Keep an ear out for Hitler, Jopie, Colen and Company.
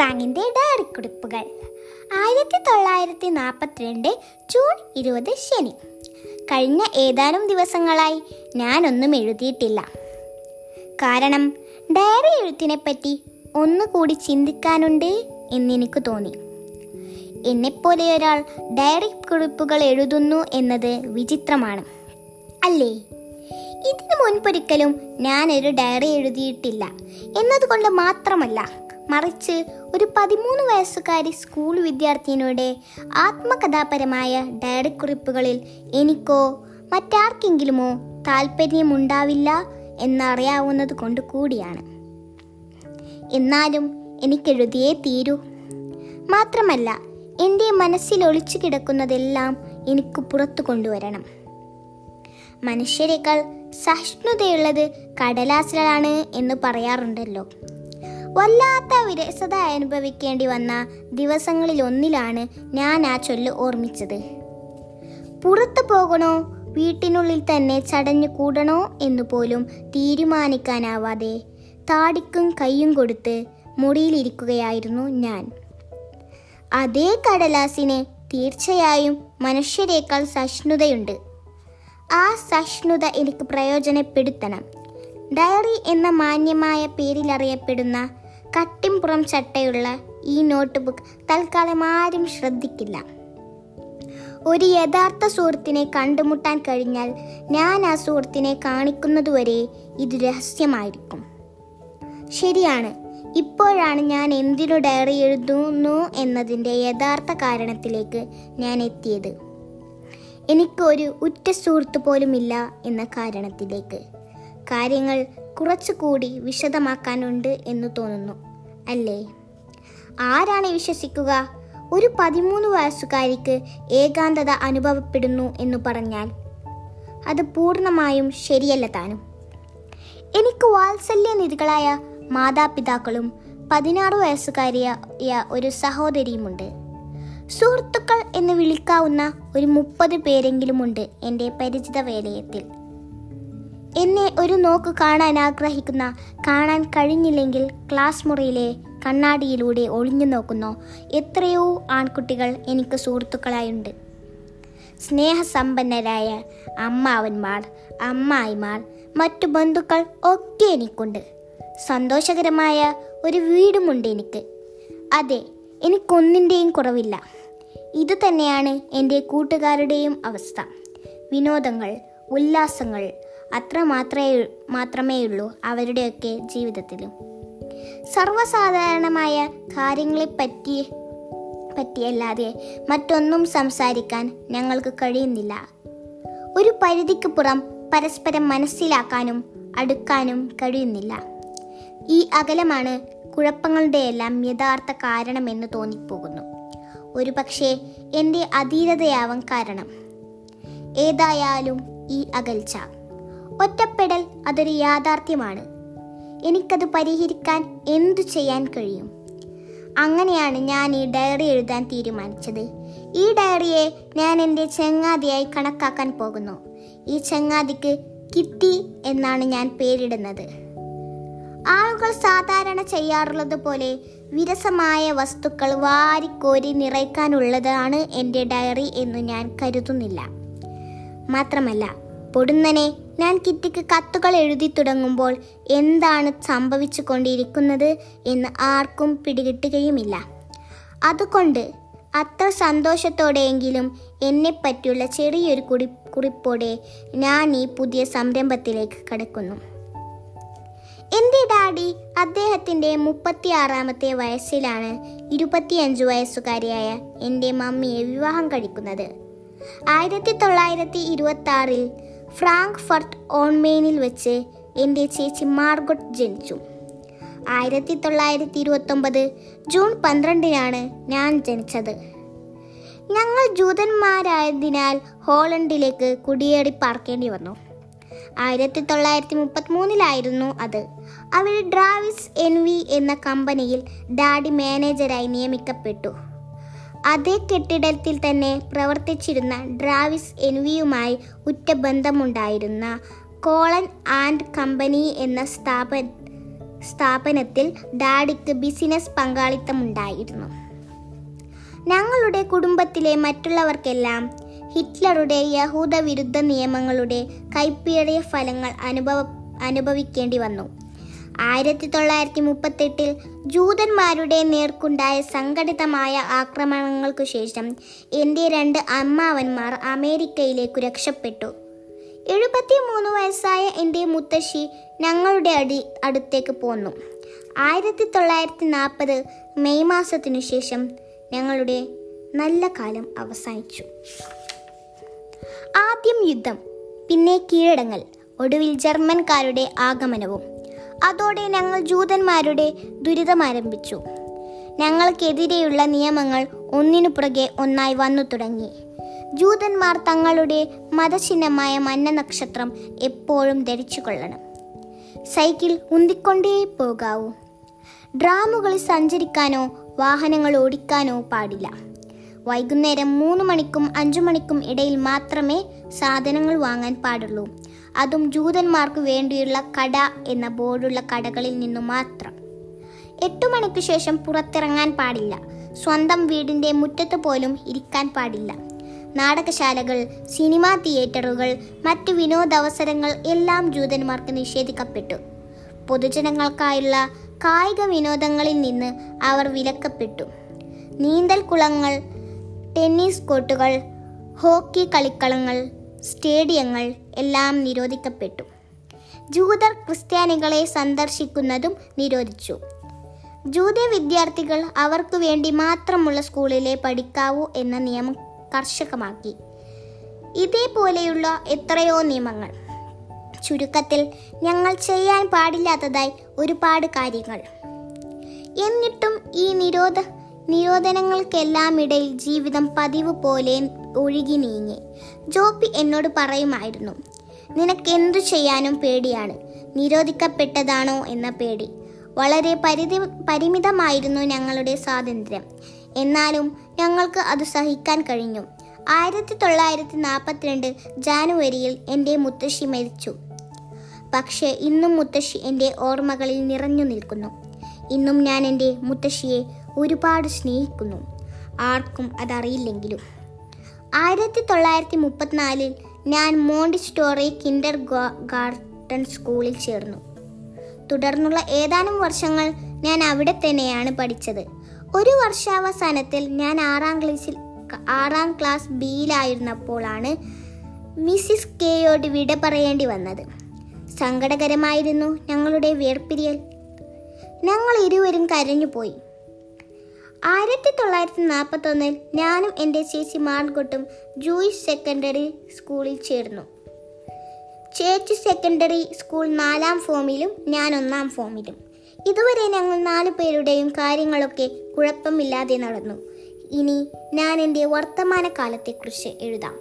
ഫ്രാങ്കിൻ്റെ ഡയറിക്കുറിപ്പുകൾ. 1942 ജൂൺ 20 ശനി. കഴിഞ്ഞ ഏതാനും ദിവസങ്ങളായി ഞാനൊന്നും എഴുതിയിട്ടില്ല. കാരണം ഡയറി എഴുത്തിനെപ്പറ്റി ഒന്നുകൂടി ചിന്തിക്കാനുണ്ട് എന്നെനിക്ക് തോന്നി. എന്നെപ്പോലെ ഒരാൾ ഡയറി കുറിപ്പുകൾ എഴുതുന്നു എന്നത് വിചിത്രമാണ് അല്ലേ? ഇതിനു മുൻപൊരിക്കലും ഞാനൊരു ഡയറി എഴുതിയിട്ടില്ല എന്നതുകൊണ്ട് മാത്രമല്ല, മറിച്ച് ഒരു 13 വയസ്സുകാരി സ്കൂൾ വിദ്യാർത്ഥിനിയുടെ ആത്മകഥാപരമായ ഡയറി കുറിപ്പുകളിൽ എനിക്കോ മറ്റാർക്കെങ്കിലുമോ താല്പര്യമുണ്ടാവില്ല എന്നറിയാവുന്നത് കൊണ്ട് കൂടിയാണ്. എന്നാലും എനിക്കെഴുതിയേ തീരൂ. മാത്രമല്ല, എൻ്റെ മനസ്സിൽ ഒളിച്ചു കിടക്കുന്നതെല്ലാം എനിക്ക് പുറത്തു കൊണ്ടുവരണം. മനുഷ്യരെക്കാൾ സഹിഷ്ണുതയുള്ളത് കടലാസിലാണ് എന്ന് പറയാറുണ്ടല്ലോ. വല്ലാത്ത വിരസത അനുഭവിക്കേണ്ടി വന്ന ദിവസങ്ങളിലൊന്നിലാണ് ഞാൻ ആ ചൊല്ല് ഓർമ്മിച്ചത്. പുറത്തു പോകണോ വീട്ടിനുള്ളിൽ തന്നെ ചടഞ്ഞു കൂടണോ എന്ന് പോലും തീരുമാനിക്കാനാവാതെ താടിക്കും കൈയും കൊടുത്ത് മുറിയിലിരിക്കുകയായിരുന്നു ഞാൻ. അതേ കടലാസിന് തീർച്ചയായും മനുഷ്യരേക്കാൾ സഹിഷ്ണുതയുണ്ട്. ആ സഹിഷ്ണുത എനിക്ക് പ്രയോജനപ്പെടുത്തണം. ഡയറി എന്ന മാന്യമായ പേരിലറിയപ്പെടുന്ന കട്ടിംപുറം ചട്ടയുള്ള ഈ നോട്ട്ബുക്ക് തൽക്കാലം ആരും ശ്രദ്ധിക്കില്ല. ഒരു യഥാർത്ഥ സുഹൃത്തിനെ കണ്ടുമുട്ടാൻ കഴിഞ്ഞാൽ ഞാൻ ആ സുഹൃത്തിനെ കാണിക്കുന്നതുവരെ ഇത് രഹസ്യമായിരിക്കും. ശരിയാണ്, ഇപ്പോഴാണ് ഞാൻ എന്തിനു ഡയറി എഴുതുന്നു എന്നതിൻ്റെ യഥാർത്ഥ കാരണത്തിലേക്ക് ഞാൻ എത്തിയത്. എനിക്ക് ഒരു ഉറ്റ സുഹൃത്ത് പോലുമില്ല എന്ന കാരണത്തിലേക്ക്. കാര്യങ്ങൾ കുറച്ചുകൂടി വിശദമാക്കാനുണ്ട് എന്ന് തോന്നുന്നു അല്ലേ? ആരാണ് വിശ്വസിക്കുക? ഒരു 13 വയസ്സുകാരിക്ക് ഏകാന്തത അനുഭവപ്പെടുന്നു എന്ന് പറഞ്ഞാൽ അത് പൂർണ്ണമായും ശരിയല്ല താനും. എനിക്ക് വാത്സല്യനിധികളായ മാതാപിതാക്കളും 16 വയസ്സുകാരിയായ ഒരു സഹോദരിയുമുണ്ട്. സുഹൃത്തുക്കൾ എന്ന് വിളിക്കാവുന്ന ഒരു 30 പേരെങ്കിലുമുണ്ട് എൻ്റെ പരിചിത വലയത്തിൽ. എന്നെ ഒരു നോക്ക് കാണാൻ ആഗ്രഹിക്കുന്ന, കാണാൻ കഴിഞ്ഞില്ലെങ്കിൽ ക്ലാസ് മുറിയിലെ കണ്ണാടിയിലൂടെ ഒളിഞ്ഞു നോക്കുന്ന എത്രയോ ആൺകുട്ടികൾ എനിക്ക് സുഹൃത്തുക്കളായുണ്ട്. സ്നേഹസമ്പന്നരായ അമ്മാവന്മാർ, അമ്മായിമാർ, മറ്റു ബന്ധുക്കൾ ഒക്കെ എനിക്കുണ്ട്. സന്തോഷകരമായ ഒരു വീടുമുണ്ട് എനിക്ക്. അതെ, എനിക്കൊന്നിൻ്റെയും കുറവില്ല. ഇത് തന്നെയാണ് എൻ്റെ കൂട്ടുകാരുടെയും അവസ്ഥ. വിനോദങ്ങൾ, ഉല്ലാസങ്ങൾ അത്ര മാത്രമേയുള്ളൂ അവരുടെയൊക്കെ ജീവിതത്തിലും. സർവ്വസാധാരണമായ കാര്യങ്ങളെ പറ്റിയല്ലാതെ മറ്റൊന്നും സംസാരിക്കാൻ ഞങ്ങൾക്ക് കഴിയുന്നില്ല. ഒരു പരിധിക്ക് പുറം പരസ്പരം മനസ്സിലാക്കാനും അടുക്കാനും കഴിയുന്നില്ല. ഈ അകലമാണ് കുഴപ്പങ്ങളുടെയെല്ലാം യഥാർത്ഥ കാരണമെന്ന് തോന്നിപ്പോകുന്നു. ഒരു പക്ഷേ എൻ്റെ അതീതതയാവാൻ കാരണം. ഏതായാലും ഈ അകൽച്ച, ഒറ്റപ്പെടൽ അതൊരു യാഥാർത്ഥ്യമാണ്. എനിക്കത് പരിഹരിക്കാൻ എന്തു ചെയ്യാൻ കഴിയും? അങ്ങനെയാണ് ഞാൻ ഈ ഡയറി എഴുതാൻ തീരുമാനിച്ചത്. ഈ ഡയറിയെ ഞാൻ എൻ്റെ ചങ്ങാതിയായി കണക്കാക്കാൻ പോകുന്നു. ഈ ചങ്ങാതിക്ക് കിത്തി എന്നാണ് ഞാൻ പേരിടുന്നത്. ആളുകൾ സാധാരണ ചെയ്യാറുള്ളത് പോലെ വിരസമായ വസ്തുക്കൾ വാരിക്കോരി നിറയ്ക്കാനുള്ളതാണ് എൻ്റെ ഡയറി എന്ന് ഞാൻ കരുതുന്നില്ല. മാത്രമല്ല, പൊടുന്നനെ ഞാൻ കിറ്റിക്ക് കത്തുകൾ എഴുതി തുടങ്ങുമ്പോൾ എന്താണ് സംഭവിച്ചു കൊണ്ടിരിക്കുന്നത് എന്ന് ആർക്കും പിടികിട്ടുകയുമില്ല. അതുകൊണ്ട് അത്ര സന്തോഷത്തോടെയെങ്കിലും എന്നെപ്പറ്റിയുള്ള ചെറിയൊരു കുറിപ്പോടെ ഞാൻ ഈ പുതിയ സംരംഭത്തിലേക്ക് കടക്കുന്നു. എൻ്റെ ഡാഡി അദ്ദേഹത്തിൻ്റെ 36-ാമത്തെ വയസ്സിലാണ് 25 വയസ്സുകാരിയായ എൻ്റെ മമ്മിയെ വിവാഹം കഴിക്കുന്നത്. 1926-ൽ ഫ്രാങ്ക്ഫർട്ട് ഓൺമെയിനിൽ വെച്ച് എൻ്റെ ചേച്ചി മാർഗോട്ട് ജനിച്ചു. 1929 ജൂൺ 12-നാണ് ഞാൻ ജനിച്ചത്. ഞങ്ങൾ ജൂതന്മാരായതിനാൽ ഹോളണ്ടിലേക്ക് കുടിയേറി പാർക്കേണ്ടി വന്നു. 1933-ലായിരുന്നു അത്. അവിടെ ട്രാവിസ് N.V. എന്ന കമ്പനിയിൽ ഡാഡി മാനേജരായി നിയമിക്കപ്പെട്ടു. അതേ കെട്ടിടത്തിൽ തന്നെ പ്രവർത്തിച്ചിരുന്ന ട്രാവിസ് N.V.യുമായി ഉറ്റ ബന്ധമുണ്ടായിരുന്ന കോളൻ ആൻഡ് കമ്പനി എന്ന സ്ഥാപനത്തിൽ ഡാഡിക്ക് ബിസിനസ് പങ്കാളിത്തമുണ്ടായിരുന്നു. ഞങ്ങളുടെ കുടുംബത്തിലെ മറ്റുള്ളവർക്കെല്ലാം ഹിറ്റ്ലറുടെ യഹൂദ വിരുദ്ധ നിയമങ്ങളുടെ കൈപ്പേറിയ ഫലങ്ങൾ അനുഭവിക്കേണ്ടി വന്നു. 1938 ജൂതന്മാരുടെ നേർക്കുണ്ടായ സംഘടിതമായ ആക്രമണങ്ങൾക്കു ശേഷം എൻ്റെ 2 അമ്മാവന്മാർ അമേരിക്കയിലേക്ക് രക്ഷപ്പെട്ടു. 73 വയസ്സായ എൻ്റെ മുത്തശ്ശി ഞങ്ങളുടെ അടുത്തേക്ക് പോന്നു. 1940 മെയ് മാസത്തിനു ശേഷം ഞങ്ങളുടെ നല്ല കാലം അവസാനിച്ചു. ആദ്യം യുദ്ധം, പിന്നെ കീഴടങ്ങൽ, ഒടുവിൽ ജർമ്മൻകാരുടെ ആഗമനവും. അതോടെ ഞങ്ങൾ ജൂതന്മാരുടെ ദുരിതമാരംഭിച്ചു. ഞങ്ങൾക്കെതിരെയുള്ള നിയമങ്ങൾ ഒന്നിനു പുറകെ ഒന്നായി വന്നു തുടങ്ങി. ജൂതന്മാർ തങ്ങളുടെ മതചിഹ്നമായ മന്ന നക്ഷത്രം എപ്പോഴും ധരിച്ചു കൊള്ളണം. സൈക്കിൾ ഉന്തിക്കൊണ്ടേ പോകാവൂ. ഡ്രാമുകളിൽ സഞ്ചരിക്കാനോ വാഹനങ്ങൾ ഓടിക്കാനോ പാടില്ല. വൈകുന്നേരം 3 മണിക്കും 5 മണിക്കും ഇടയിൽ മാത്രമേ സാധനങ്ങൾ വാങ്ങാൻ പാടുള്ളൂ. അതും ജൂതന്മാർക്ക് വേണ്ടിയുള്ള കട എന്ന ബോർഡുള്ള കടകളിൽ നിന്നു മാത്രം. 8 മണിക്ക് ശേഷം പുറത്തിറങ്ങാൻ പാടില്ല. സ്വന്തം വീടിൻ്റെ മുറ്റത്ത് പോലും ഇരിക്കാൻ പാടില്ല. നാടകശാലകൾ, സിനിമാ തിയേറ്ററുകൾ, മറ്റ് വിനോദാവസരങ്ങൾ എല്ലാം ജൂതന്മാർക്ക് നിഷേധിക്കപ്പെട്ടു. പൊതുജനങ്ങൾക്കായുള്ള കായിക വിനോദങ്ങളിൽ നിന്ന് അവർ വിലക്കപ്പെട്ടു. നീന്തൽ കുളങ്ങൾ, ടെന്നീസ് കോർട്ടുകൾ, ഹോക്കി കളിക്കളങ്ങൾ, സ്റ്റേഡിയങ്ങൾ എല്ലാം നിരോധിക്കപ്പെട്ടു. ജൂതർ ക്രിസ്ത്യാനികളെ സന്ദർശിക്കുന്നതും നിരോധിച്ചു. ജൂത വിദ്യാർത്ഥികൾ അവർക്ക് വേണ്ടി മാത്രമുള്ള സ്കൂളിലെ പഠിക്കാവൂ എന്ന നിയമം കർശനമാക്കി. ഇതേപോലെയുള്ള എത്രയോ നിയമങ്ങൾ. ചുരുക്കത്തിൽ ഞങ്ങൾ ചെയ്യാൻ പാടില്ലാത്തതായി ഒരുപാട് കാര്യങ്ങൾ. എന്നിട്ടും ഈ നിരോധനങ്ങൾക്കെല്ലാം ഇടയിൽ ജീവിതം പതിവ് പോലെ ഒഴുകി നീങ്ങി. ജോപ്പി എന്നോട് പറയുമായിരുന്നു, നിനക്കെന്തു ചെയ്യാനും പേടിയാണ്, നിരോധിക്കപ്പെട്ടതാണോ എന്ന പേടി. വളരെ പരിമിതമായിരുന്നു ഞങ്ങളുടെ സ്വാതന്ത്ര്യം. എന്നാലും ഞങ്ങൾക്ക് അത് സഹിക്കാൻ കഴിഞ്ഞു. 1942 ജാനുവരിയിൽ എൻ്റെ മുത്തശ്ശി മരിച്ചു. പക്ഷേ ഇന്നും മുത്തശ്ശി എൻ്റെ ഓർമ്മകളിൽ നിറഞ്ഞു നിൽക്കുന്നു. ഇന്നും ഞാൻ എൻ്റെ മുത്തശ്ശിയെ ഒരുപാട് സ്നേഹിക്കുന്നു, ആർക്കും അതറിയില്ലെങ്കിലും. 1934 ഞാൻ മോണ്ട് സ്റ്റോറി കിൻഡർ ഗാർഡൻ സ്കൂളിൽ ചേർന്നു. തുടർന്നുള്ള ഏതാനും വർഷങ്ങൾ ഞാൻ അവിടെ തന്നെയാണ് പഠിച്ചത്. ഒരു വർഷാവസാനത്തിൽ ഞാൻ 6 ക്ലാസ് ബിയിലായിരുന്നപ്പോഴാണ് മിസ്സിസ് കെയോട് വിട പറയേണ്ടി വന്നത്. സങ്കടകരമായിരുന്നു ഞങ്ങളുടെ വേർപിരിയൽ. ഞങ്ങൾ ഇരുവരും കരഞ്ഞുപോയി. 1941 ഞാനും എൻ്റെ ചേച്ചി മാർഗോട്ടും ജൂയിഷ് സെക്കൻഡറി സ്കൂളിൽ ചേർന്നു. ചേച്ചി സെക്കൻഡറി സ്കൂൾ 4-ാം ഫോമിലും ഞാൻ 1-ാം ഫോമിലും. ഇതുവരെ ഞങ്ങൾ 4 പേരുടെയും കാര്യങ്ങളൊക്കെ കുഴപ്പമില്ലാതെ നടന്നു. ഇനി ഞാൻ എൻ്റെ വർത്തമാനകാലത്തെക്കുറിച്ച് എഴുതാം.